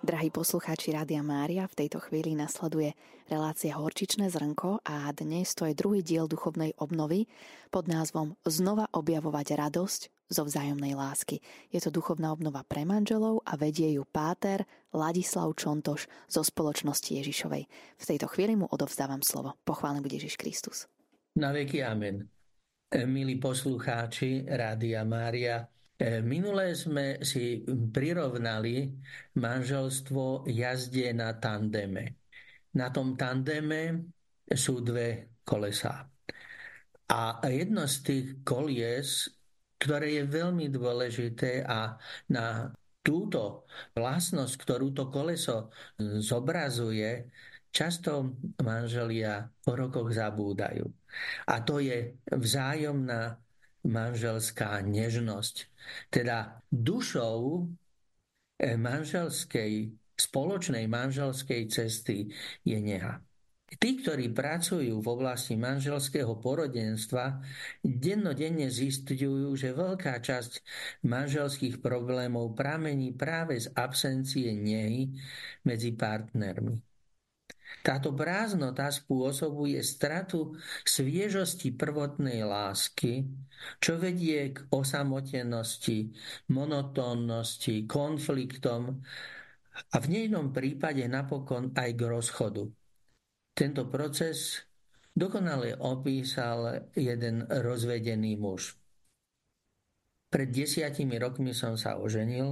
Drahí poslucháči Rádia Mária, v tejto chvíli nasleduje relácia Horčičné zrnko a dnes to je druhý diel duchovnej obnovy pod názvom Znova objavovať radosť zo vzájomnej lásky. Je to duchovná obnova pre manželov a vedie ju páter Ladislav Čontoš zo Spoločnosti Ježišovej. V tejto chvíli mu odovzdávam slovo. Pochválený buď Ježiš Kristus. Na veky amen. Milí poslucháči Rádia Mária, minulé sme si prirovnali manželstvo jazde na tandeme. Na tom tandeme sú dve kolesá. A jedno z tých kolies, ktoré je veľmi dôležité a na túto vlastnosť, ktorú to koleso zobrazuje, často manželia po rokoch zabúdajú. A to je vzájomná manželská nežnosť. Teda dušou manželskej, spoločnej manželskej cesty je neha. Tí, ktorí pracujú v oblasti manželského porodenstva, dennodenne zistujú, že veľká časť manželských problémov pramení práve z absencie nehy medzi partnermi. Táto prázdnota spôsobuje stratu sviežosti prvotnej lásky, čo vedie k osamotenosti, monotónnosti, konfliktom a v nejnom prípade napokon aj k rozchodu. Tento proces dokonale opísal jeden rozvedený muž. Pred 10 rokmi som sa oženil.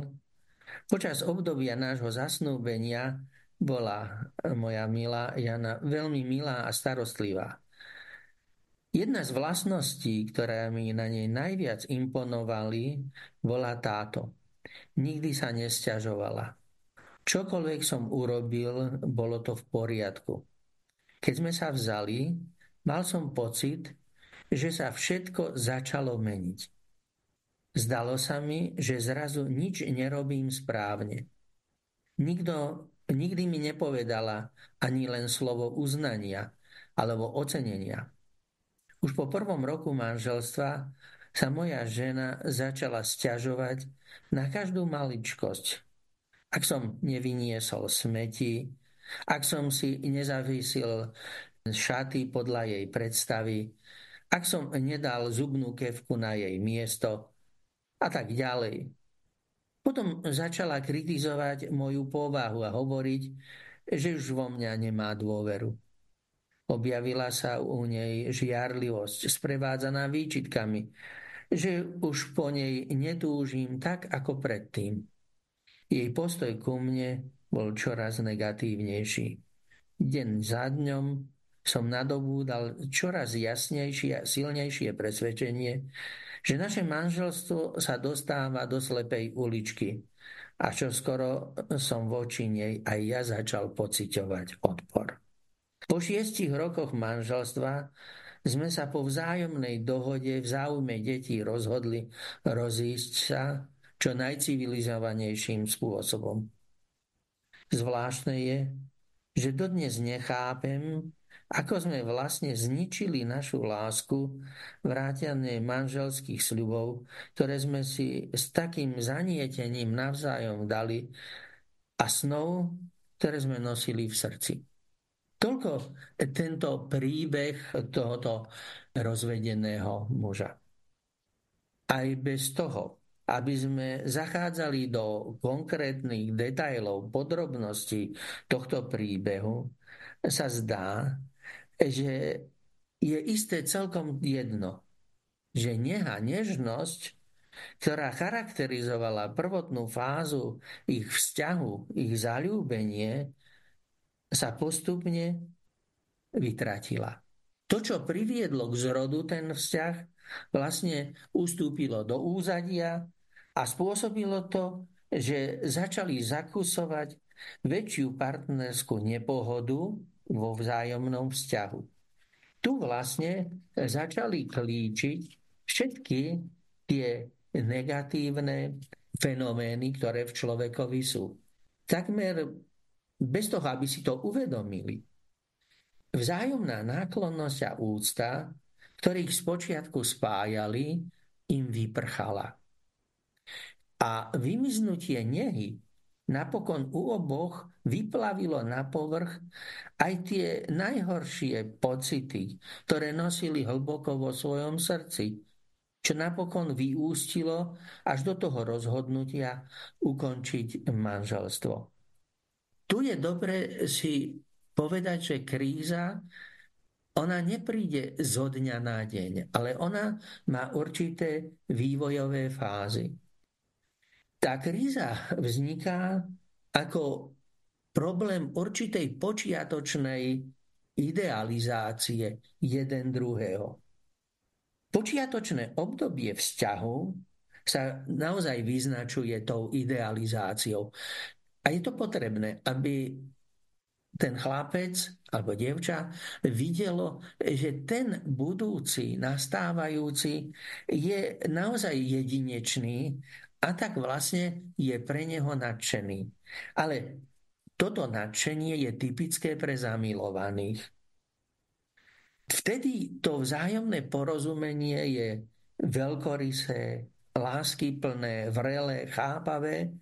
Počas obdobia nášho zasnúbenia bola moja milá Jana veľmi milá a starostlivá. Jedna z vlastností, ktoré mi na nej najviac imponovali, bola táto. Nikdy sa nesťažovala. Čokoľvek som urobil, bolo to v poriadku. Keď sme sa vzali, mal som pocit, že sa všetko začalo meniť. Zdalo sa mi, že zrazu nič nerobím správne. Nikdy mi nepovedala ani len slovo uznania alebo ocenenia. Už po prvom roku manželstva sa moja žena začala sťažovať na každú maličkosť. Ak som nevyniesol smeti, ak som si nezavísil šaty podľa jej predstavy, ak som nedal zubnú kefku na jej miesto a tak ďalej. Potom začala kritizovať moju povahu a hovoriť, že už vo mňa nemá dôveru. Objavila sa u nej žiarlivosť, sprevádzaná výčitkami, že už po nej netúžim tak ako predtým. Jej postoj ku mne bol čoraz negatívnejší. Deň za dňom som nadobúdal čoraz jasnejšie a silnejšie presvedčenie, že naše manželstvo sa dostáva do slepej uličky a čoskoro som voči nej aj ja začal pociťovať odpor. Po 6 rokoch manželstva sme sa po vzájomnej dohode v záujme detí rozhodli rozísť sa čo najcivilizovanejším spôsobom. Zvláštne je, že dodnes nechápem, ako sme vlastne zničili našu lásku vrátane manželských sľubov, ktoré sme si s takým zanietením navzájom dali a snov, ktoré sme nosili v srdci. Toľko tento príbeh tohoto rozvedeného muža. Aj bez toho, aby sme zachádzali do konkrétnych detailov, podrobností tohto príbehu, sa zdá, že je isté celkom jedno, že neha, nežnosť, ktorá charakterizovala prvotnú fázu ich vzťahu, ich zaľúbenie, sa postupne vytratila. To, čo priviedlo k zrodu ten vzťah, vlastne ustúpilo do úzadia a spôsobilo to, že začali zakusovať väčšiu partnerskú nepohodu vo vzájomnom vzťahu. Tu vlastne začali klíčiť všetky tie negatívne fenomény, ktoré v človekovi sú. Takmer bez toho, aby si to uvedomili. Vzájomná náklonnosť a úcta, ktorých spočiatku spájali, im vyprchala. A vymiznutie nehy napokon u oboch vyplavilo na povrch aj tie najhoršie pocity, ktoré nosili hlboko vo svojom srdci, čo napokon vyústilo až do toho rozhodnutia ukončiť manželstvo. Tu je dobre si povedať, že kríza, ona nepríde zo dňa na deň, ale ona má určité vývojové fázy. Tá kríza vzniká ako problém určitej počiatočnej idealizácie jeden druhého. Počiatočné obdobie vzťahu sa naozaj vyznačuje tou idealizáciou. A je to potrebné, aby ten chlapec alebo dievča videlo, že ten budúci, nastávajúci je naozaj jedinečný a tak vlastne je pre neho nadšený. Ale toto nadšenie je typické pre zamilovaných. Vtedy to vzájomné porozumenie je veľkorysé, láskyplné, vrelé, chápavé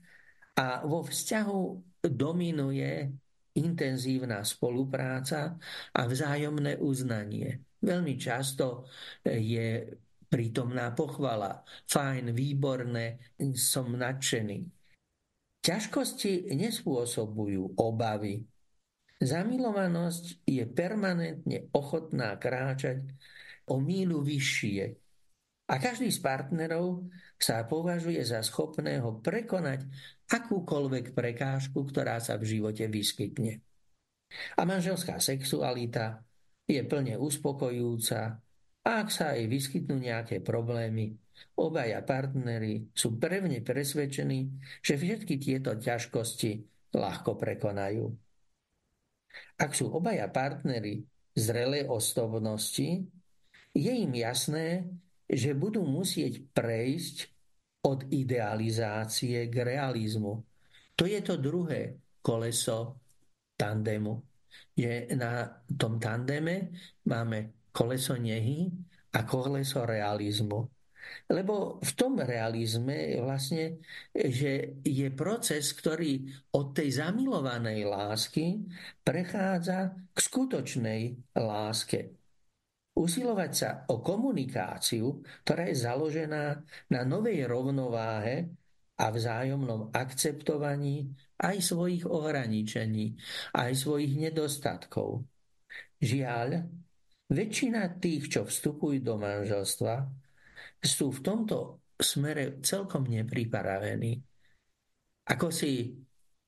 a vo vzťahu dominuje intenzívna spolupráca a vzájomné uznanie. Veľmi často je prítomná pochvala. Fajn, výborné, som nadšený. Ťažkosti nespôsobujú obavy. Zamilovanosť je permanentne ochotná kráčať o míľu vyššie. A každý z partnerov sa považuje za schopného prekonať akúkoľvek prekážku, ktorá sa v živote vyskytne. A manželská sexualita je plne uspokojujúca a ak sa aj vyskytnú nejaké problémy, obaja partneri sú pevne presvedčení, že všetky tieto ťažkosti ľahko prekonajú. Ak sú obaja partneri zrelé osobnosti, je im jasné, že budú musieť prejsť od idealizácie k realizmu. To je to druhé koleso tandemu. Je na tom tandeme máme koleso nehy a koleso realizmu. Lebo v tom realizme je vlastne, že je proces, ktorý od tej zamilovanej lásky prechádza k skutočnej láske. Usilovať sa o komunikáciu, ktorá je založená na novej rovnováhe a vzájomnom akceptovaní aj svojich ohraničení, aj svojich nedostatkov. Žiaľ, väčšina tých, čo vstupujú do manželstva, sú v tomto smere celkom nepripravení. Ako si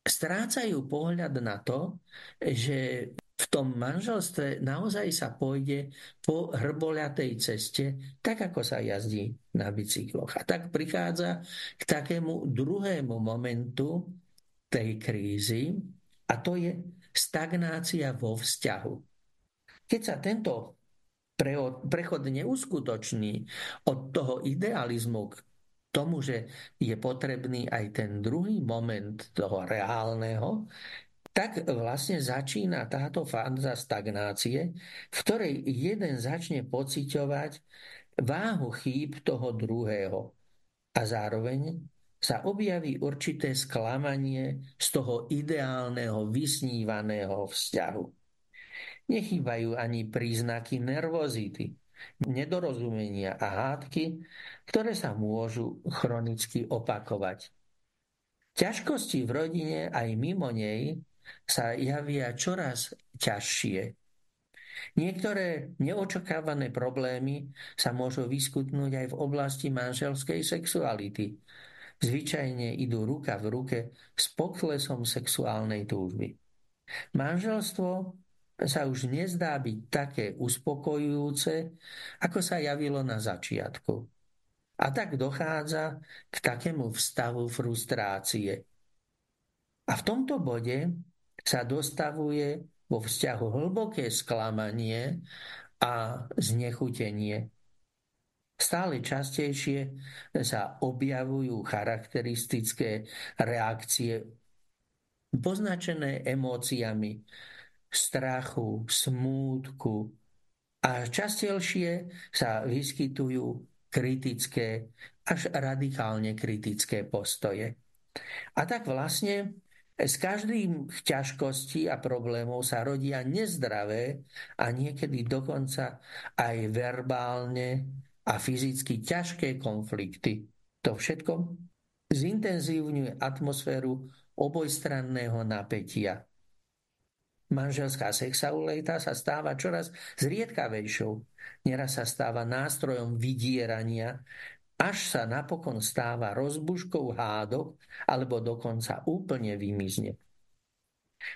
strácajú pohľad na to, že v tom manželstve naozaj sa pôjde po hrboľatej ceste, tak ako sa jazdí na bicykloch. A tak prichádza k takému druhému momentu tej krízy a to je stagnácia vo vzťahu. Keď sa tento prechod neuskutoční od toho idealizmu k tomu, že je potrebný aj ten druhý moment toho reálneho, tak vlastne začína táto fáza stagnácie, v ktorej jeden začne pociťovať váhu chýb toho druhého a zároveň sa objaví určité sklamanie z toho ideálneho, vysnívaného vzťahu. Nechýbajú ani príznaky nervozity, nedorozumenia a hádky, ktoré sa môžu chronicky opakovať. Ťažkosti v rodine aj mimo nej sa javia čoraz ťažšie. Niektoré neočakávané problémy sa môžu vyskytnúť aj v oblasti manželskej sexuality. Zvyčajne idú ruka v ruke s poklesom sexuálnej túžby. Manželstvo sa už nezdá byť také uspokojujúce, ako sa javilo na začiatku. A tak dochádza k takému stavu frustrácie. A v tomto bode sa dostavuje vo vzťahu hlboké sklamanie a znechutenie. Stále častejšie sa objavujú charakteristické reakcie poznačené emóciami strachu, smútku a častejšie sa vyskytujú kritické, až radikálne kritické postoje. A tak vlastne S každým ťažkostí a problémov sa rodia nezdravé a niekedy dokonca aj verbálne a fyzicky ťažké konflikty. To všetko zintenzívňuje atmosféru obojstranného napätia. Manželská sexualita sa stáva čoraz zriedkavejšou. Neraz sa stáva nástrojom vydierania, až sa napokon stáva rozbuškou hádok alebo dokonca úplne vymizne.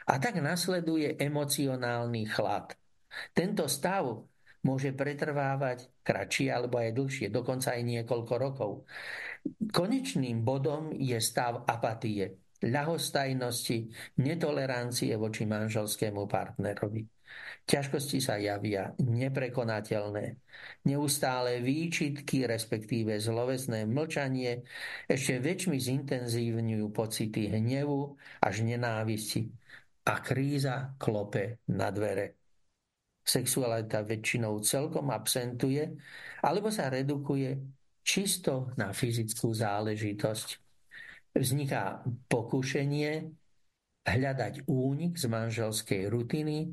A tak nasleduje emocionálny chlad. Tento stav môže pretrvávať kratšie alebo aj dlhšie, dokonca aj niekoľko rokov. Konečným bodom je stav apatie, ľahostajnosti, netolerancie voči manželskému partnerovi. Ťažkosti sa javia neprekonateľné. Neustále výčitky, respektíve zlovesné mlčanie, ešte väčšmi zintenzívňujú pocity hnevu až nenávisti a kríza klope na dvere. Sexualita väčšinou celkom absentuje alebo sa redukuje čisto na fyzickú záležitosť. Vzniká pokušenie hľadať únik z manželskej rutiny,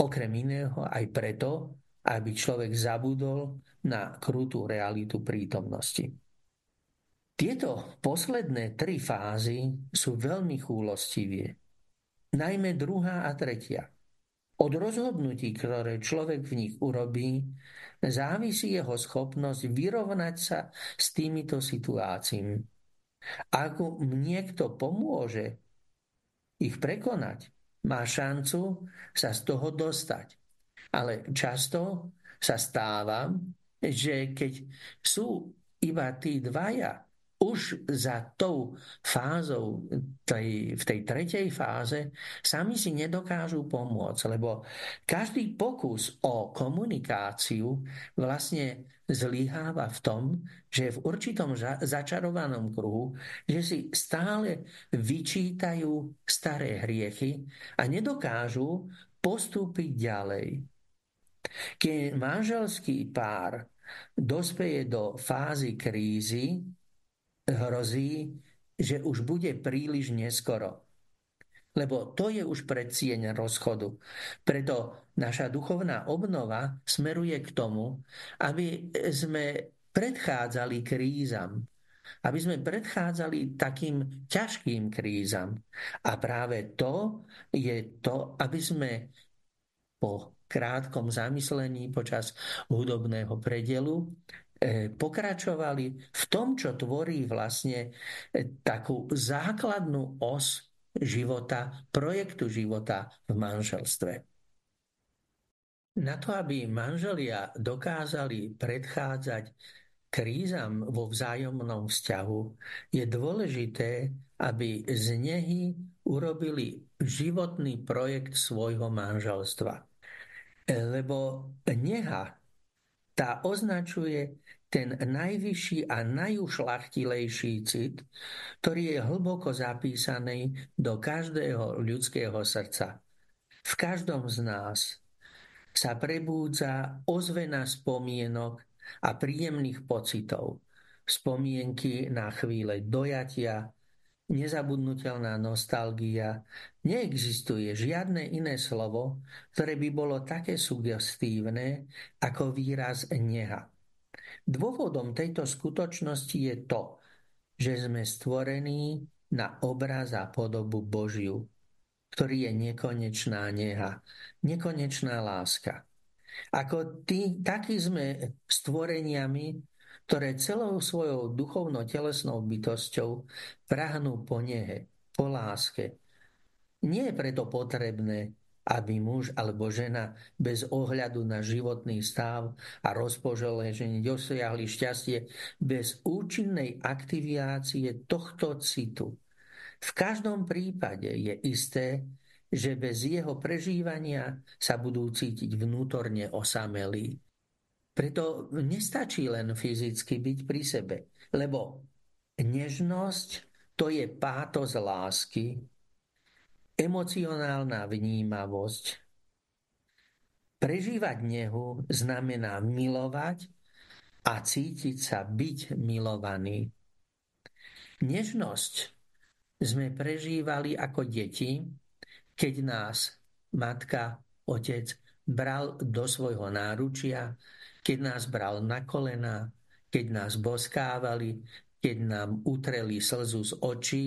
okrem iného aj preto, aby človek zabudol na krutú realitu prítomnosti. Tieto posledné tri fázy sú veľmi chúlostivie, najmä druhá a tretia. Od rozhodnutí, ktoré človek v nich urobí, závisí jeho schopnosť vyrovnať sa s týmito situáciami. Ak mu niekto pomôže ich prekonať, má šancu sa z toho dostať. Ale často sa stáva, že keď sú iba tí dvaja už za tou fázou, v tej tretej fáze, sami si nedokážu pomôcť, lebo každý pokus o komunikáciu vlastne zlyháva v tom, že je v určitom začarovanom kruhu, že si stále vyčítajú staré hriechy a nedokážu postúpiť ďalej. Keď manželský pár dospeje do fázy krízy, hrozí, že už bude príliš neskoro. Lebo to je už predsieň rozchodu. Preto naša duchovná obnova smeruje k tomu, aby sme predchádzali krízam. Aby sme predchádzali takým ťažkým krízam. A práve to je to, aby sme po krátkom zamyslení počas hudobného predelu pokračovali v tom, čo tvorí vlastne takú základnú os života, projektu života v manželstve. Na to, aby manželia dokázali predchádzať krízam vo vzájomnom vzťahu, je dôležité, aby z nehy urobili životný projekt svojho manželstva. Lebo neha, tá označuje ten najvyšší a najušľachtilejší cit, ktorý je hlboko zapísaný do každého ľudského srdca. V každom z nás sa prebúdza ozvena spomienok a príjemných pocitov, spomienky na chvíle dojatia, nezabudnutelná nostalgia. Neexistuje žiadne iné slovo, ktoré by bolo také sugestívne ako výraz neha. Dôvodom tejto skutočnosti je to, že sme stvorení na obraz a podobu Božiu, ktorý je nekonečná neha, nekonečná láska. Takí sme stvoreniami, ktoré celou svojou duchovno-telesnou bytosťou prahnú po nehe, po láske. Nie je preto potrebné, aby muž alebo žena bez ohľadu na životný stav a rozpoželenie dosiahli šťastie bez účinnej aktivácie tohto citu. V každom prípade je isté, že bez jeho prežívania sa budú cítiť vnútorne osamelí. Preto nestačí len fyzicky byť pri sebe, lebo nežnosť to je pátos lásky, emocionálna vnímavosť. Prežívať nehu znamená milovať a cítiť sa byť milovaný. Nežnosť sme prežívali ako deti, keď nás matka, otec bral do svojho náručia, keď nás bral na kolená, keď nás boskávali, keď nám utreli slzu z očí,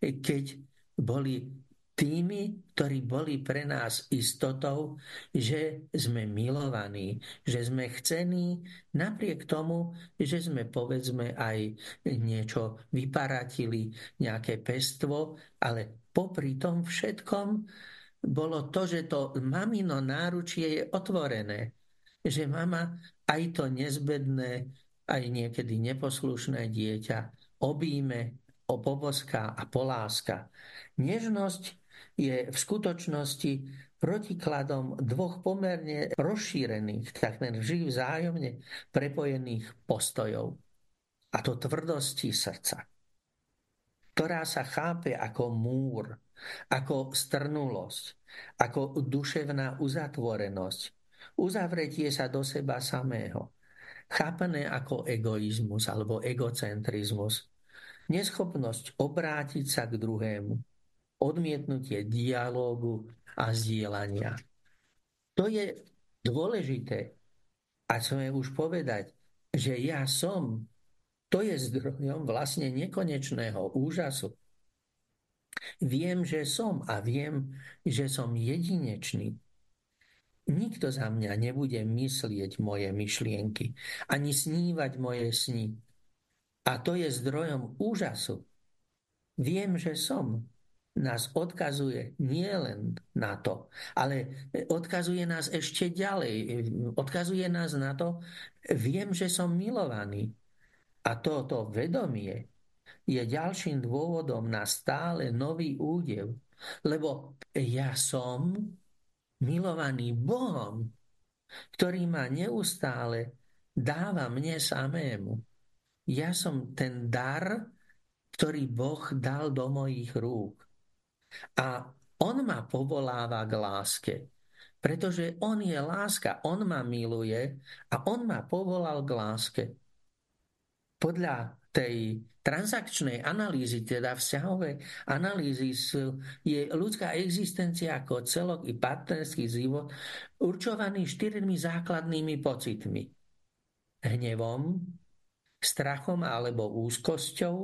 keď boli tými, ktorí boli pre nás istotou, že sme milovaní, že sme chcení, napriek tomu, že sme, povedzme, aj niečo vyparatili, nejaké pestvo, ale popri tom všetkom bolo to, že to mamino náručie je otvorené, že mama aj to nezbedné, aj niekedy neposlušné dieťa objíme, poboská a poláska. Nežnosť je v skutočnosti protikladom dvoch pomerne rozšírených, takmer vždy vzájomne prepojených postojov. A to tvrdosti srdca, ktorá sa chápe ako múr, ako strnulosť, ako duševná uzatvorenosť, uzavretie sa do seba samého, chápané ako egoizmus alebo egocentrizmus, neschopnosť obrátiť sa k druhému, odmietnutie dialógu a zdieľania. To je dôležité. A chceme už povedať, že ja som, to je zdrojom vlastne nekonečného úžasu. Viem, že som a viem, že som jedinečný. Nikto za mňa nebude myslieť moje myšlienky, ani snívať moje sny. A to je zdrojom úžasu. Viem, že som. Nás odkazuje nie len na to, ale odkazuje nás ešte ďalej. Odkazuje nás na to, viem, že som milovaný. A toto vedomie je ďalším dôvodom na stále nový údev, lebo ja som milovaný Bohom, ktorý ma neustále dáva mne samému. Ja som ten dar, ktorý Boh dal do mojich rúk. A on ma povoláva k láske, pretože on je láska, on ma miluje a on ma povolal k láske. Podľa tej transakčnej analýzy, teda vzťahovej analýzy, je ľudská existencia ako celok i partnerský život určovaný 4 základnými pocitmi. Hnevom, strachom alebo úzkosťou,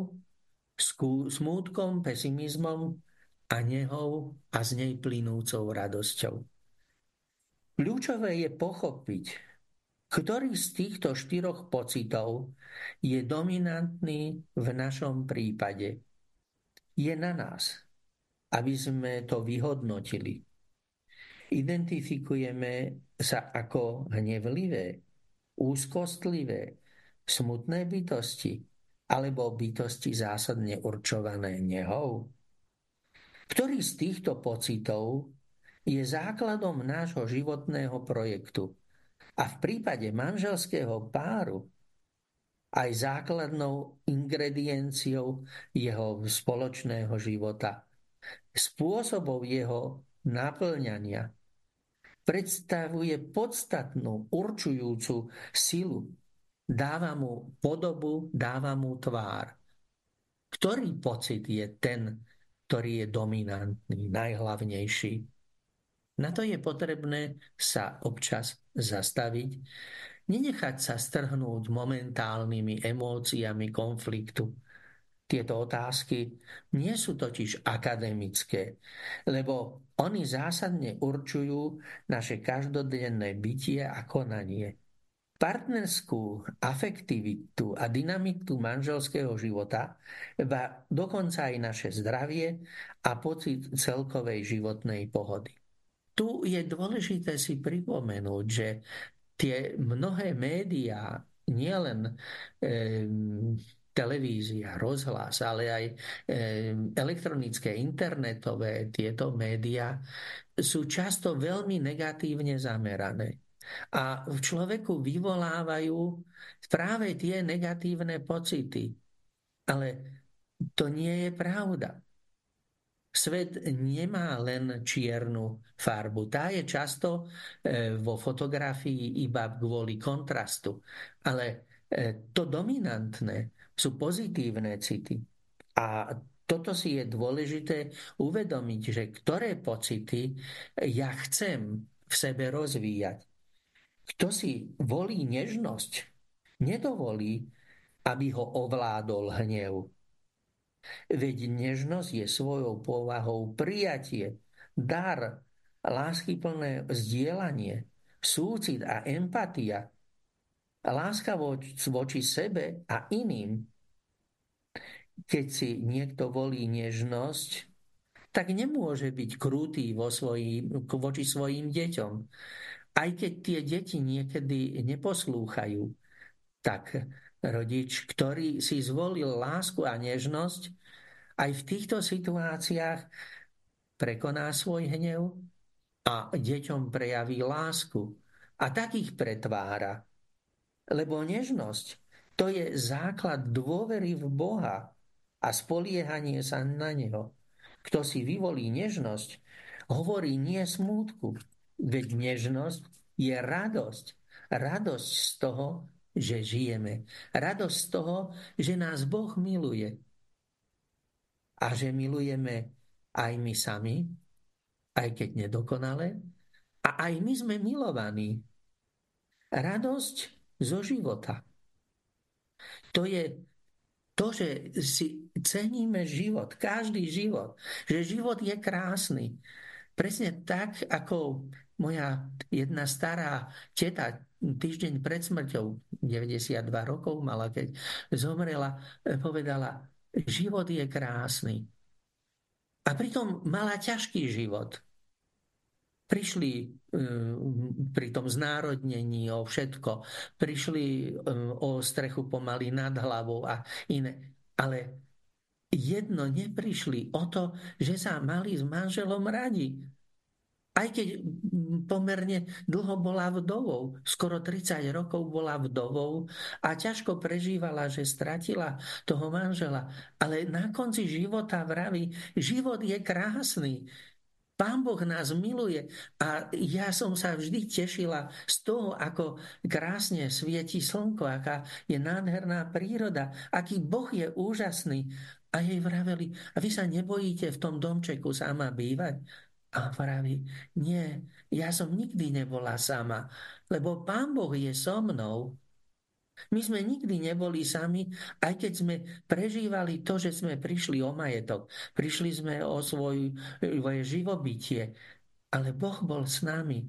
smútkom, pesimizmom, a nehou a z nej plynúcou radosťou. Kľúčové je pochopiť, ktorý z týchto 4 pocitov je dominantný v našom prípade. Je na nás, aby sme to vyhodnotili. Identifikujeme sa ako hnevlivé, úzkostlivé, smutné bytosti alebo bytosti zásadne určované nehou. Ktorý z týchto pocitov je základom nášho životného projektu a v prípade manželského páru aj základnou ingredienciou jeho spoločného života, spôsobov jeho naplňania, predstavuje podstatnú určujúcu silu, dáva mu podobu, dáva mu tvár. Ktorý pocit je ten, ktorý je dominantný, najhlavnejší? Na to je potrebné sa občas zastaviť, nenechať sa strhnúť momentálnymi emóciami konfliktu. Tieto otázky nie sú totiž akademické, lebo oni zásadne určujú naše každodenné bytie a konanie. Partnerskú afektivitu a dynamiku manželského života, ba dokonca aj naše zdravie a pocit celkovej životnej pohody. Tu je dôležité si pripomenúť, že tie mnohé médiá, nielen televízia, rozhlas, ale aj elektronické, internetové tieto médiá sú často veľmi negatívne zamerané. A v človeku vyvolávajú práve tie negatívne pocity. Ale to nie je pravda. Svet nemá len čiernu farbu. Tá je často vo fotografii iba kvôli kontrastu. Ale to dominantné sú pozitívne city. A Toto si je dôležité uvedomiť, že ktoré pocity ja chcem v sebe rozvíjať. Kto si volí nežnosť, nedovolí, aby ho ovládol hnev. Veď nežnosť je svojou povahou prijatie, dar, láskyplné zdieľanie, súcit a empatia, láska voči sebe a iným. Keď si niekto volí nežnosť, tak nemôže byť krutý voči svojim deťom. Aj keď tie deti niekedy neposlúchajú, tak rodič, ktorý si zvolil lásku a nežnosť, aj v týchto situáciách prekoná svoj hnev a deťom prejaví lásku a tak ich pretvára. Lebo nežnosť, to je základ dôvery v Boha a spoliehanie sa na Neho. Kto si vyvolí nežnosť, hovorí nie smútku. Veď nežnosť je radosť. Radosť z toho, že žijeme. Radosť z toho, že nás Boh miluje. A že milujeme aj my sami, aj keď nedokonale, a aj my sme milovaní. Radosť zo života. To je to, že si ceníme život, každý život. Že život je krásny. Presne tak, ako moja jedna stará teta týždeň pred smrťou, 92 rokov mala, keď zomrela, povedala, život je krásny. A pritom mala ťažký život. Prišli pri tom znárodnení o všetko, prišli o strechu pomaly nad hlavou a iné. Ale jedno, neprišli o to, že sa mali s manželom radi. Aj keď pomerne dlho bola vdovou, skoro 30 rokov bola vdovou a ťažko prežívala, že stratila toho manžela. Ale na konci života vraví, život je krásny, Pán Boh nás miluje a ja som sa vždy tešila z toho, ako krásne svieti slnko, aká je nádherná príroda, aký Boh je úžasný. A jej vraveli, a vy sa nebojíte v tom domčeku sama bývať? A vraví, nie, ja som nikdy nebola sama, lebo Pán Boh je so mnou. My sme nikdy neboli sami, aj keď sme prežívali to, že sme prišli o majetok, prišli sme o svoje živobytie, ale Boh bol s nami.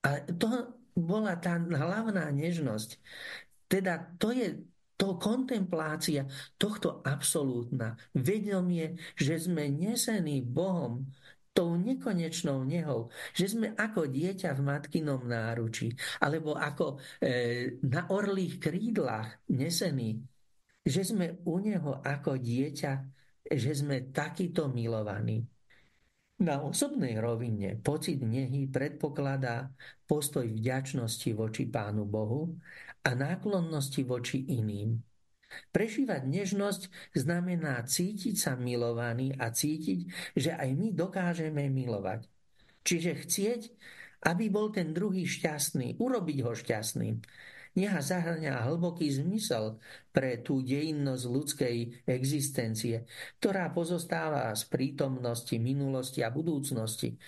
A to bola tá hlavná nežnosť. Teda to je to kontemplácia tohto absolútna. Vedomie, že sme nesení Bohom tou nekonečnou nehou, že sme ako dieťa v matkinom náručí, alebo ako na orlých krídlach nesení, že sme u Neho ako dieťa, že sme takýto milovaní. Na osobnej rovine pocit nehy predpokladá postoj vďačnosti voči Pánu Bohu a náklonnosti voči iným. Prežívať nežnosť znamená cítiť sa milovaný a cítiť, že aj my dokážeme milovať. Čiže chcieť, aby bol ten druhý šťastný, urobiť ho šťastným. Neha zahŕňa hlboký zmysel pre tú dejinnosť ľudskej existencie, ktorá pozostáva z prítomnosti, minulosti a budúcnosti,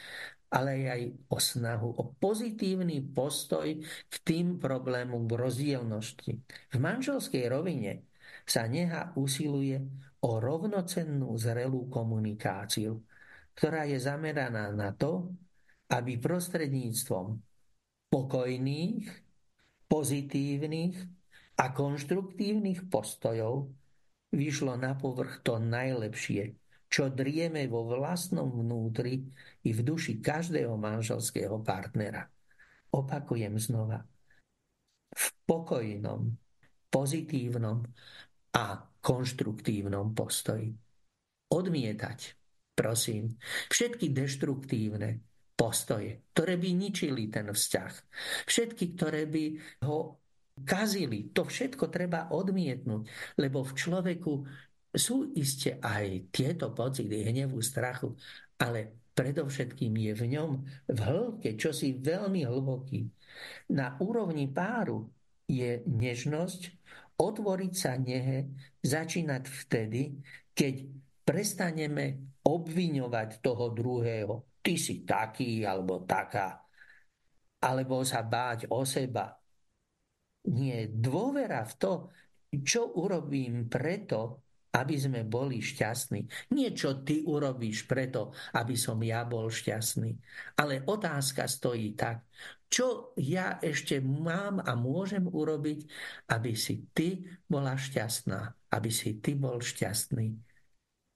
ale aj o snahu, o pozitívny postoj k tým problémom rozdielnosti. V manželskej rovine sa neha usiluje o rovnocennú zrelú komunikáciu, ktorá je zameraná na to, aby prostredníctvom pokojných, pozitívnych a konštruktívnych postojov vyšlo na povrch to najlepšie, čo drieme vo vlastnom vnútri i v duši každého manželského partnera. Opakujem znova. V pokojnom, pozitívnom a konštruktívnom postoji. Odmietať, prosím, všetky deštruktívne postoje, ktoré by ničili ten vzťah. Všetky, ktoré by ho kazili. To všetko treba odmietnúť, lebo v človeku sú iste aj tieto pocity hnevu, strachu, ale predovšetkým je v ňom v hĺbke čosi veľmi hlboký. Na úrovni páru je nežnosť otvoriť sa nehe, začínať vtedy, keď prestaneme obviňovať toho druhého. Ty si taký alebo taká. Alebo sa báť o seba. Nie, dôvera v to, čo urobím preto, aby sme boli šťastní. Nie, čo ty urobíš preto, aby som ja bol šťastný. Ale otázka stojí tak, čo ja ešte mám a môžem urobiť, aby si ty bola šťastná, aby si ty bol šťastný.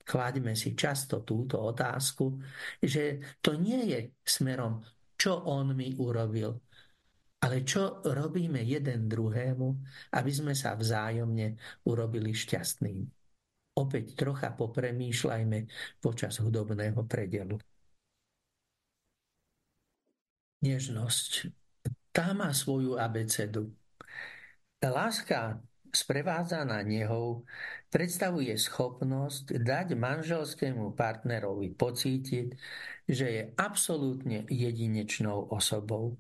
Klaďme si často túto otázku, že to nie je smerom, čo on mi urobil, ale čo robíme jeden druhému, aby sme sa vzájomne urobili šťastnými. Opäť trocha popremýšľajme počas hudobného predelu. Nežnosť. Tá má svoju abecedu. Láska sprevádzaná nehou predstavuje schopnosť dať manželskému partnerovi pocítiť, že je absolútne jedinečnou osobou.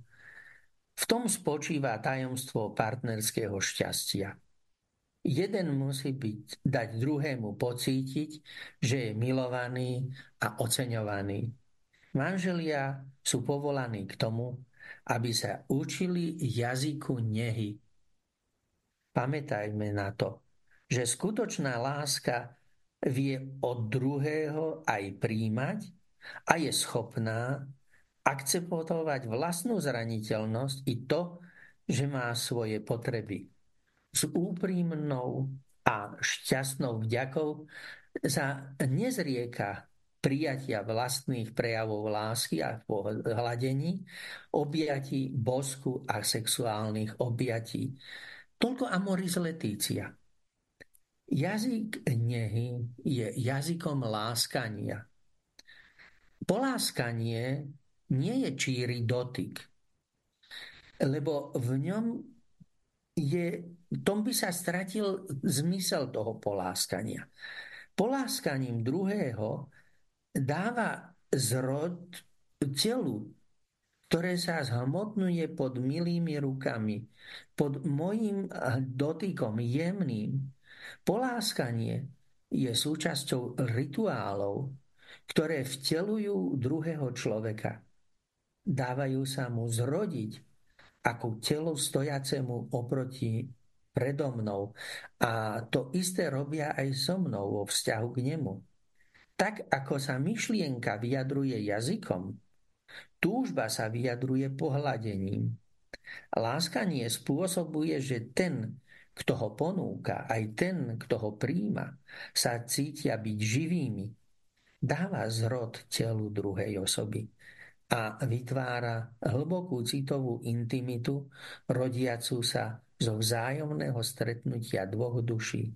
V tom spočíva tajomstvo partnerského šťastia. Jeden musí dať druhému pocítiť, že je milovaný a oceňovaný. Manželia sú povolaní k tomu, aby sa učili jazyku nehy. Pamätajme na to, že skutočná láska vie od druhého aj príjmať a je schopná akceptovať vlastnú zraniteľnosť i to, že má svoje potreby. S úprimnou a šťastnou vďakou sa nezrieka prijatia vlastných prejavov lásky a hladení, objatí, bosku a sexuálnych objatí. Toľko amoris leticia. Jazyk nehy je jazykom láskania. Poláskanie nie je číry dotyk, lebo v ňom v tom by sa stratil zmysel toho poláskania. Poláskaním druhého dáva zrod telu, ktoré sa zhmotňuje pod milými rukami, pod mojím dotykom jemným. Poláskanie je súčasťou rituálov, ktoré vtelujú druhého človeka. Dávajú sa mu zrodiť ako telu stojacemu oproti predo mnou. A to isté robia aj so mnou vo vzťahu k nemu. Tak, ako sa myšlienka vyjadruje jazykom, túžba sa vyjadruje pohľadením. Láskanie spôsobuje, že ten, kto ho ponúka, aj ten, kto ho príjma, sa cítia byť živými. Dáva zrod telu druhej osoby a vytvára hlbokú citovú intimitu, rodiacu sa zo vzájomného stretnutia dvoch duší.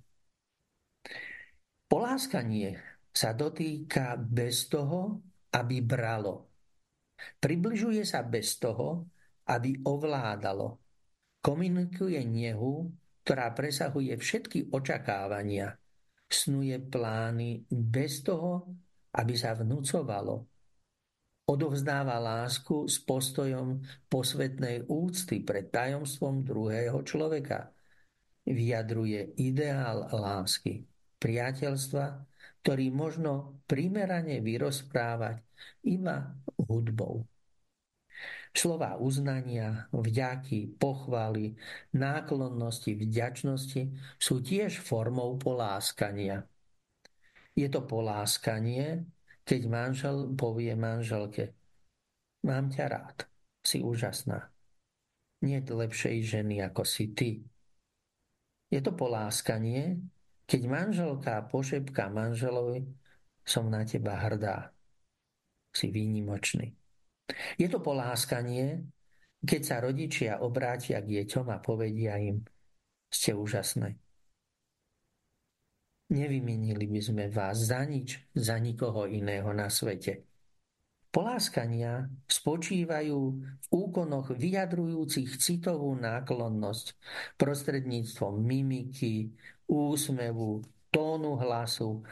Poláskanie sa dotýka bez toho, aby bralo. Približuje sa bez toho, aby ovládalo. Komunikuje nehu, ktorá presahuje všetky očakávania. Snuje plány bez toho, aby sa vnúcovalo. Odovzdáva lásku s postojom posvetnej úcty pred tajomstvom druhého človeka. Vyjadruje ideál lásky, priateľstva, ktorý možno primerane vyrozprávať iba hudbou. Slová uznania, vďaky, pochvály, náklonnosti, vďačnosti sú tiež formou poláskania. Je to poláskanie, keď manžel povie manželke: mám ťa rád, si úžasná. Niet lepšej ženy ako si ty. Je to poláskanie, keď manželka pošepká manželovi: som na teba hrdá, si výnimočný. Je to poláskanie, keď sa rodičia obrátia k deťom a povedia im: ste úžasné. Nevymenili by sme vás za nič, za nikoho iného na svete. Poláskania spočívajú v úkonoch vyjadrujúcich citovú náklonnosť prostredníctvom mimiky, úsmevu, tónu hlasu,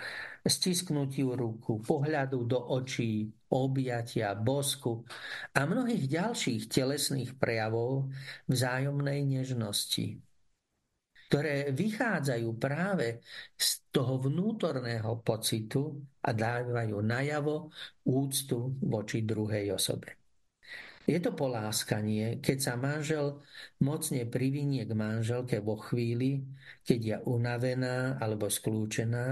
stisknutiu ruku, pohľadu do očí, objatia, bosku a mnohých ďalších telesných prejavov vzájomnej nežnosti. ktoré vychádzajú práve z toho vnútorného pocitu a dávajú najavo úctu voči druhej osobe. Je to poláskanie, keď sa manžel mocne privinie k manželke vo chvíli, keď je unavená alebo skľúčená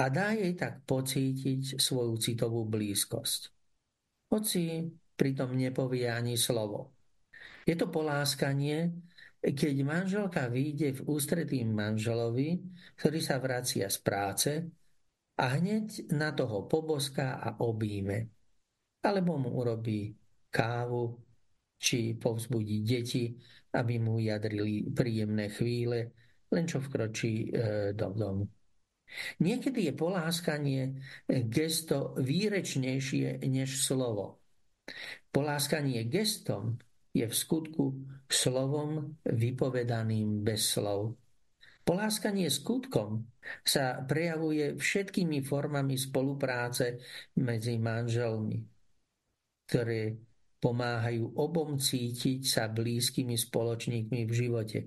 a dá jej tak pocítiť svoju citovú blízkosť. Hoci pritom nepovie ani slovo. Je to poláskanie, keď manželka vyjde v ústretí manželovi, ktorý sa vracia z práce a hneď na toho poboská a objíme. Alebo mu urobí kávu, či povzbudí deti, aby mu jadrili príjemné chvíle, len čo vkročí do domu. Niekedy je poláskanie gesto výrečnejšie než slovo. Poláskanie gestom je v skutku slovom vypovedaným bez slov. Poláskanie skutkom sa prejavuje všetkými formami spolupráce medzi manželmi, ktoré pomáhajú obom cítiť sa blízkymi spoločníkmi v živote.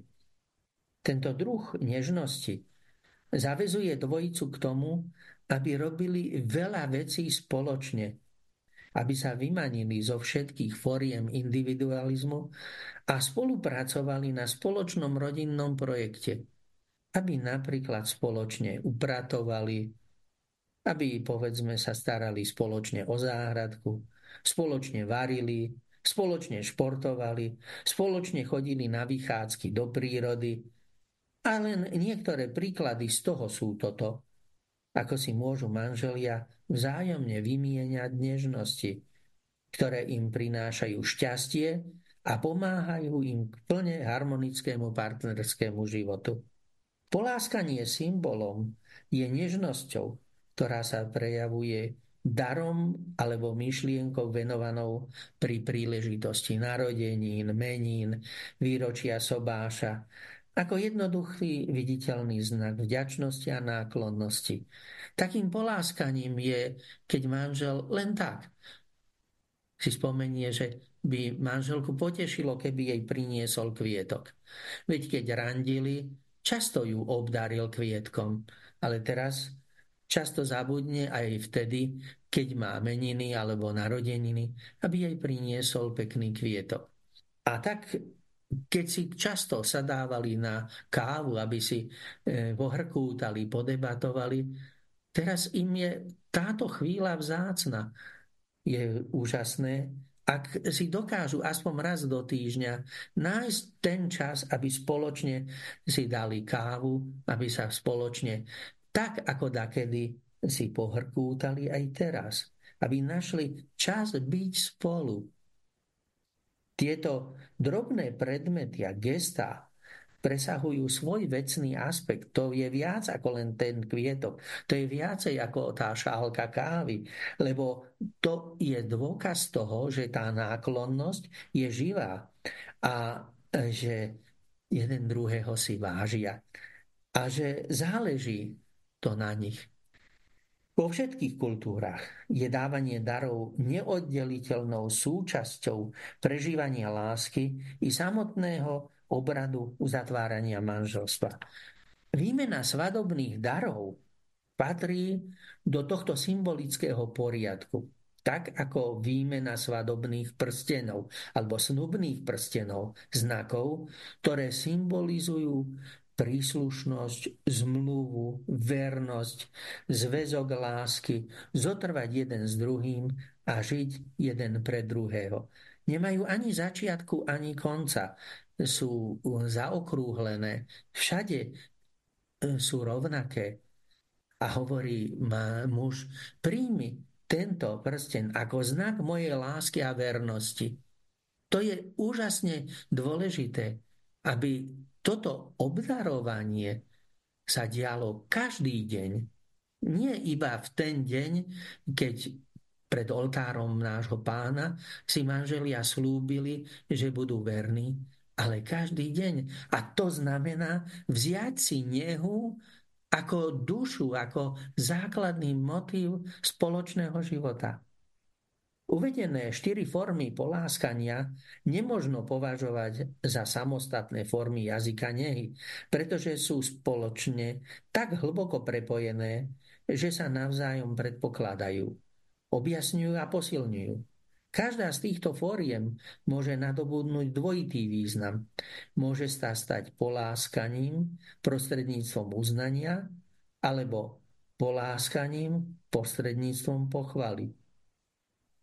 Tento druh nežnosti zavezuje dvojicu k tomu, aby robili veľa vecí spoločne, aby sa vymanili zo všetkých foriem individualizmu a spolupracovali na spoločnom rodinnom projekte, aby napríklad spoločne upratovali, aby, povedzme, sa starali spoločne o záhradku, spoločne varili, spoločne športovali, spoločne chodili na vychádzky do prírody. A len niektoré príklady z toho sú toto, ako si môžu manželia vzájomne vymieňať nežnosti, ktoré im prinášajú šťastie a pomáhajú im k plne harmonickému partnerskému životu. Poláskanie symbolom je nežnosťou, ktorá sa prejavuje darom alebo myšlienkou venovanou pri príležitosti narodenín, menín, výročia sobáša, ako jednoduchý viditeľný znak vďačnosti a náklonnosti. Takým poláskaním je, keď manžel len tak si spomenie, že by manželku potešilo, keby jej priniesol kvietok. Veď keď randili, často ju obdaril kvietkom, ale teraz často zabudne aj vtedy, keď má meniny alebo narodeniny, aby jej priniesol pekný kvietok. A tak, keď si často sadávali na kávu, aby si pohrkútali, podebatovali, teraz im je táto chvíľa vzácna. Je úžasné, ak si dokážu aspoň raz do týždňa nájsť ten čas, aby spoločne si dali kávu, aby sa spoločne tak ako dakedy si pohrkútali aj teraz, aby našli čas byť spolu. Tieto drobné predmety a gestá presahujú svoj vecný aspekt. To je viac ako len ten kvietok. To je viacej ako tá šálka kávy, lebo to je dôkaz toho, že tá náklonnosť je živá a že jeden druhého si vážia a že záleží to na nich. Vo všetkých kultúrach je dávanie darov neoddeliteľnou súčasťou prežívania lásky i samotného obradu uzatvárania manželstva. Výmena svadobných darov patrí do tohto symbolického poriadku, tak ako výmena svadobných prstenov alebo snubných prstenov, znakov, ktoré symbolizujú príslušnosť, zmluvu, vernosť, zväzok lásky, zotrvať jeden s druhým a žiť jeden pre druhého. Nemajú ani začiatku, ani konca. Sú zaokrúhlené. Všade sú rovnaké. A hovorí muž, príjmi tento prsten ako znak mojej lásky a vernosti. To je úžasne dôležité, aby toto obdarovanie sa dialo každý deň, nie iba v ten deň, keď pred oltárom nášho Pána si manželia slúbili, že budú verní, ale každý deň. A to znamená vziať si nehu ako dušu, ako základný motív spoločného života. Uvedené 4 formy poláskania nemožno považovať za samostatné formy jazyka nehy, pretože sú spoločne tak hlboko prepojené, že sa navzájom predpokladajú, objasňujú a posilňujú. Každá z týchto fóriem môže nadobudnúť dvojitý význam. Môže sa stať poláskaním prostredníctvom uznania alebo poláskaním prostredníctvom pochvaly.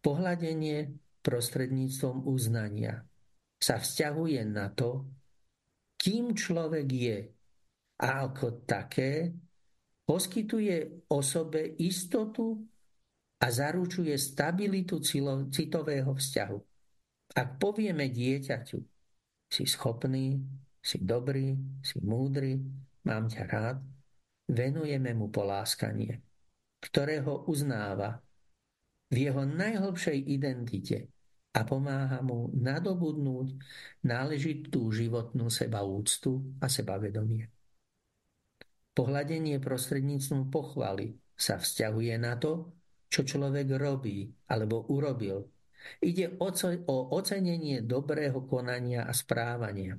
Pohľadenie prostredníctvom uznania sa vzťahuje na to, kým človek je a ako také poskytuje osobe istotu a zaručuje stabilitu citového vzťahu. Ak povieme dieťaťu, si schopný, si dobrý, si múdry, mám ťa rád, venujeme mu poláskanie, ktoré ho uznáva v jeho najhlbšej identite a pomáha mu nadobudnúť náležitú životnú sebaúctu a sebavedomie. Pohľadenie prostredníctvom pochvaly sa vzťahuje na to, čo človek robí alebo urobil. Ide o ocenenie dobrého konania a správania.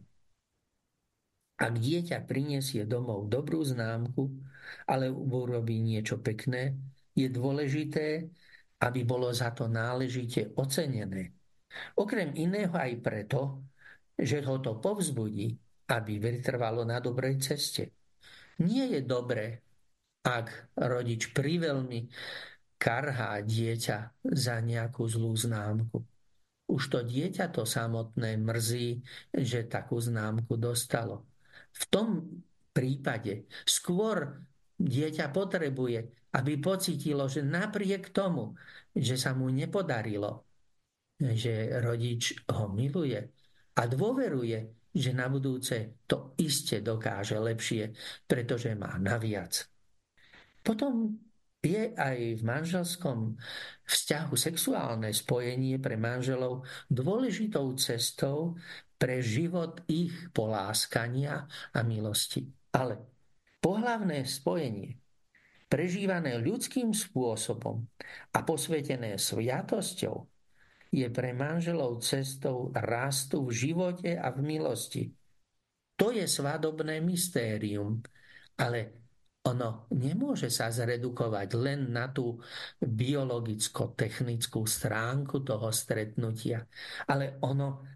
Ak dieťa prinesie domov dobrú známku, alebo urobí niečo pekné, je dôležité, aby bolo za to náležite ocenené. Okrem iného aj preto, že ho to povzbudí, aby vytrvalo na dobrej ceste. Nie je dobré, ak rodič priveľmi karhá dieťa za nejakú zlú známku. Už to dieťa to samotné mrzí, že takú známku dostalo. V tom prípade skôr dieťa potrebuje, aby pocítilo, že napriek tomu, že sa mu nepodarilo, že rodič ho miluje a dôveruje, že na budúce to iste dokáže lepšie, pretože má naviac. Potom je aj v manželskom vzťahu sexuálne spojenie pre manželov dôležitou cestou pre život ich poláskania a milosti. Ale pohlavné spojenie, prežívané ľudským spôsobom a posvetené sviatosťou, je pre manželov cestou rastu v živote a v milosti. To je svadobné mystérium, ale ono nemôže sa zredukovať len na tú biologicko-technickú stránku toho stretnutia, ale ono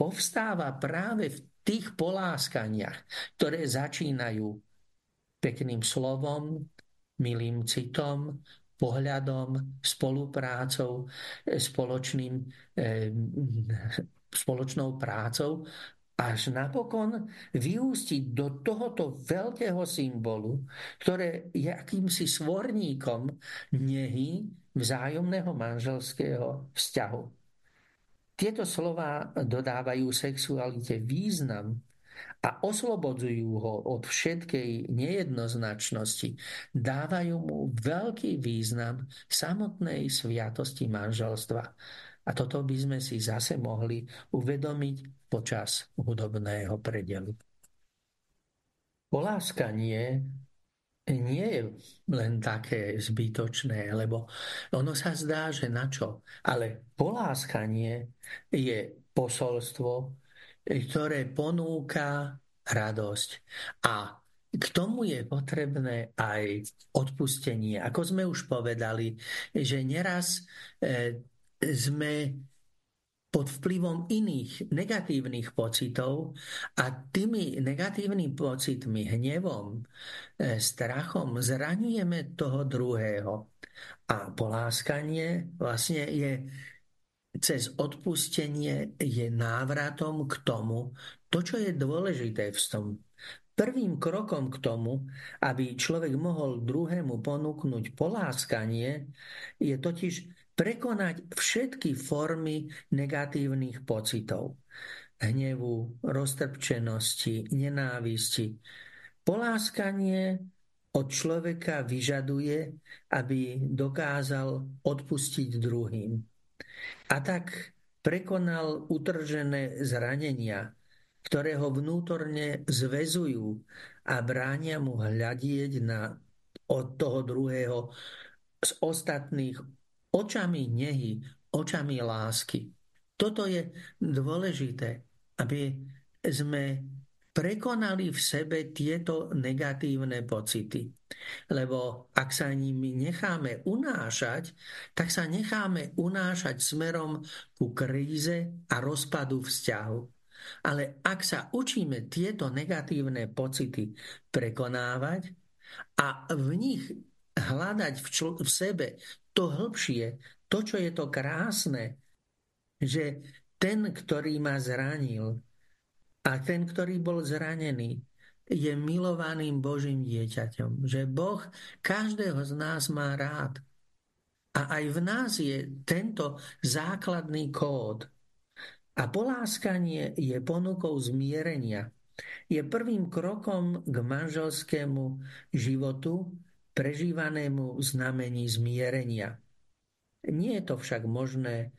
povstáva práve v tých poláskaniach, ktoré začínajú pekným slovom, milým citom, pohľadom, spoluprácou, spoločnou prácou, až napokon vyústiť do tohoto veľkého symbolu, ktoré je akýmsi svorníkom nehy vzájomného manželského vzťahu. Tieto slová dodávajú sexualite význam a oslobodzujú ho od všetkej nejednoznačnosti. Dávajú mu veľký význam samotnej sviatosti manželstva. A toto by sme si zase mohli uvedomiť počas hudobného predelu. Poláskanie nie je len také zbytočné, lebo ono sa zdá, že na čo. Ale poláskanie je posolstvo, ktoré ponúka radosť. A k tomu je potrebné aj odpustenie. Ako sme už povedali, že neraz sme pod vplyvom iných negatívnych pocitov a tými negatívnymi pocitmi, hnevom, strachom zraňujeme toho druhého. A poláskanie vlastne je cez odpustenie, je návratom k tomu, to, čo je dôležité v tom. Prvým krokom k tomu, aby človek mohol druhému ponúknuť poláskanie, je totiž prekonať všetky formy negatívnych pocitov, hnevu, roztrpčenosti, nenávisti. Poláskanie od človeka vyžaduje, aby dokázal odpustiť druhým. A tak prekonal utržené zranenia, ktoré ho vnútorne zväzujú a bránia mu hľadieť od toho druhého z ostatných očami nehy, očami lásky. Toto je dôležité, aby sme prekonali v sebe tieto negatívne pocity. Lebo ak sa nimi necháme unášať, tak sa necháme unášať smerom ku kríze a rozpadu vzťahu. Ale ak sa učíme tieto negatívne pocity prekonávať a v nich hľadať v sebe to hlbšie, to, čo je to krásne, že ten, ktorý ma zranil a ten, ktorý bol zranený, je milovaným Božím dieťaťom. Že Boh každého z nás má rád. A aj v nás je tento základný kód. A poláskanie je ponukou zmierenia. Je prvým krokom k manželskému životu, prežívanému v znamení zmierenia. Nie je to však možné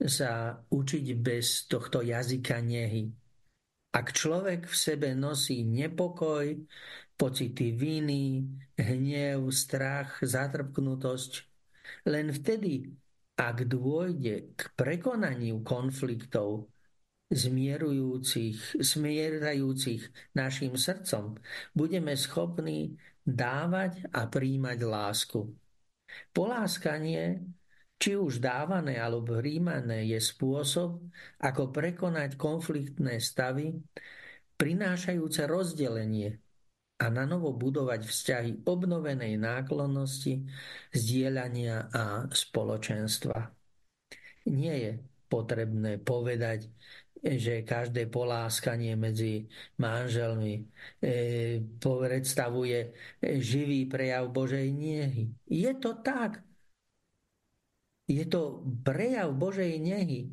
sa učiť bez tohto jazyka nehy. Ak človek v sebe nosí nepokoj, pocity viny, hnev, strach, zatrpknutosť, len vtedy, ak dôjde k prekonaniu konfliktov smierajúcich našim srdcom, budeme schopní dávať a príjmať lásku. Poláskanie, či už dávané alebo príjmané, je spôsob, ako prekonať konfliktné stavy, prinášajúce rozdelenie a nanovo budovať vzťahy obnovenej náklonnosti, zdieľania a spoločenstva. Nie je potrebné povedať, že každé poláskanie medzi manželmi predstavuje živý prejav Božej nehy. Je to tak. Je to prejav Božej nehy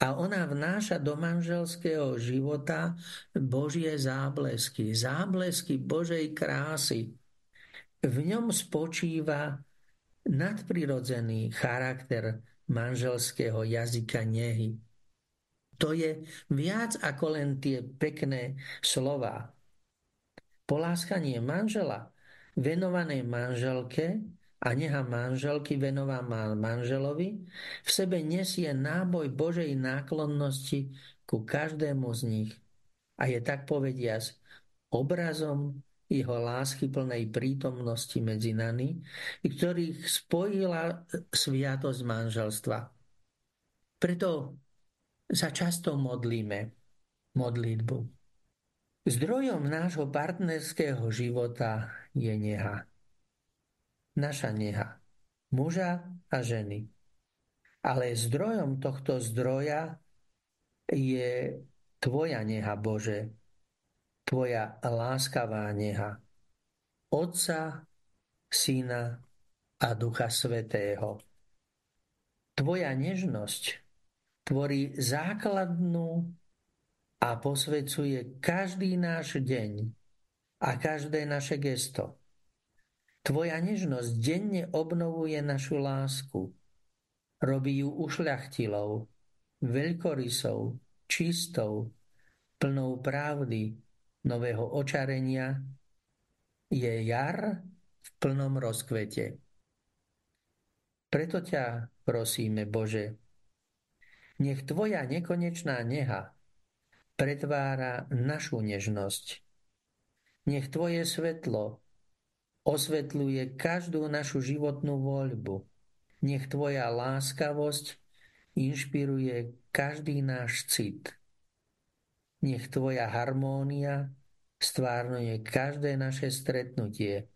a ona vnáša do manželského života Božie záblesky, záblesky Božej krásy. V ňom spočíva nadprirodzený charakter manželského jazyka nehy. To je viac ako len tie pekné slová. Poláskanie manžela venované manželke a neha manželky venovaná manželovi v sebe nesie náboj Božej náklonnosti ku každému z nich a je tak povediac obrazom jeho lásky plnej prítomnosti medzi nami, ktorých spojila sviatosť manželstva. Preto sa často modlíme modlitbu. Zdrojom nášho partnerského života je neha. Naša neha, muža a ženy. Ale zdrojom tohto zdroja je tvoja neha, Bože, tvoja láskavá neha, Otca, Syna a Ducha Svätého. Tvoja nežnosť tvorí základnú a posvecuje každý náš deň a každé naše gesto. Tvoja nežnosť denne obnovuje našu lásku. Robí ju ušľachtilou, veľkorysou, čistou, plnou pravdy, nového očarenia. Je jar v plnom rozkvete. Preto ťa prosíme, Bože, nech tvoja nekonečná neha pretvára našu nežnosť. Nech tvoje svetlo osvetľuje každú našu životnú voľbu. Nech tvoja láskavosť inšpiruje každý náš cit. Nech tvoja harmónia stvárnuje každé naše stretnutie,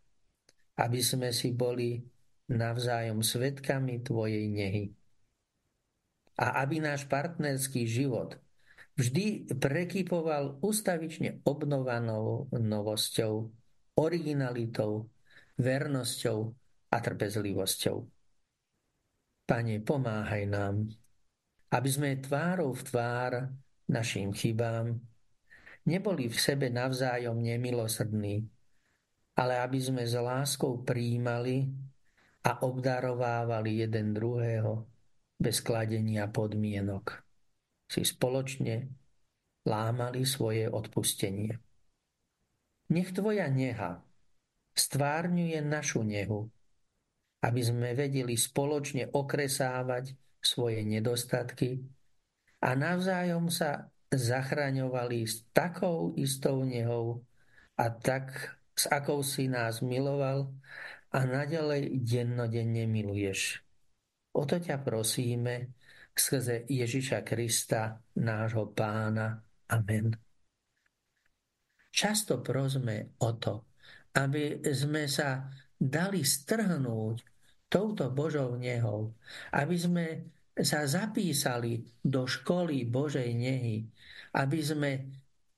aby sme si boli navzájom svedkami tvojej nehy. A aby náš partnerský život vždy prekypoval ustavične obnovanou novosťou, originalitou, vernosťou a trpezlivosťou. Pane, pomáhaj nám, aby sme tvárou v tvár našim chybám neboli v sebe navzájom nemilosrdní, ale aby sme s láskou prijímali a obdarovávali jeden druhého bez kladenia podmienok. Si spoločne lámali svoje odpustenie. Nech tvoja neha stvárňuje našu nehu, aby sme vedeli spoločne okresávať svoje nedostatky a navzájom sa zachraňovali s takou istou nehou a tak, s akou si nás miloval a naďalej dennodenne miluješ. O to ťa prosíme skrze Ježiša Krista, nášho Pána. Amen. Často prosme o to, aby sme sa dali strhnúť touto Božou nehou, aby sme sa zapísali do školy Božej nehy, aby sme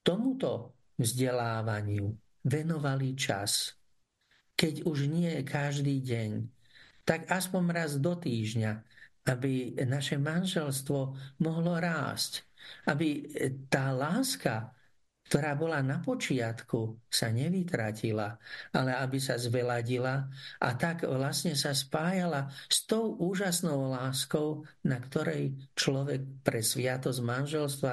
tomuto vzdelávaniu venovali čas. Keď už nie každý deň, tak aspoň raz do týždňa, aby naše manželstvo mohlo rásť, aby tá láska, ktorá bola na počiatku, sa nevytratila, ale aby sa zveladila a tak vlastne sa spájala s tou úžasnou láskou, na ktorej človek pre sviatosť manželstva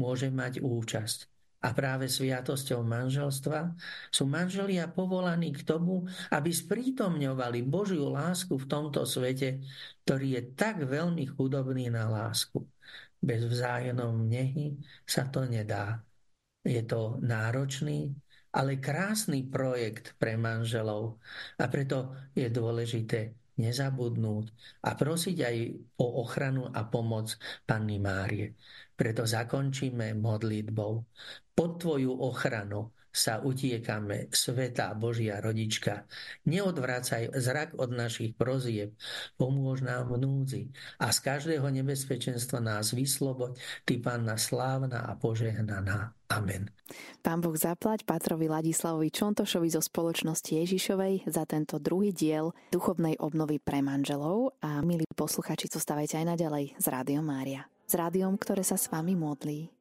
môže mať účasť. A práve sviatosťou manželstva sú manželia povolaní k tomu, aby sprítomňovali Božiu lásku v tomto svete, ktorý je tak veľmi chudobný na lásku. Bez vzájomnej nehy sa to nedá. Je to náročný, ale krásny projekt pre manželov a preto je dôležité nezabudnúť a prosiť aj o ochranu a pomoc Panny Márie. Preto zakončíme modlitbou. Pod tvoju ochranu sa utiekame, svätá Božia rodička. Neodvracaj zrak od našich prosieb, pomôž nám v núdzi a z každého nebezpečenstva nás vysloboď, ty Panna slávna a požehnaná. Amen. Pán Boh zaplať Pátrovi Ladislavovi Čontošovi zo Spoločnosti Ježišovej za tento druhý diel duchovnej obnovy pre manželov a milí posluchači, zostávajte aj naďalej s Rádiom Mária. S rádiom, ktoré sa s vami modlí.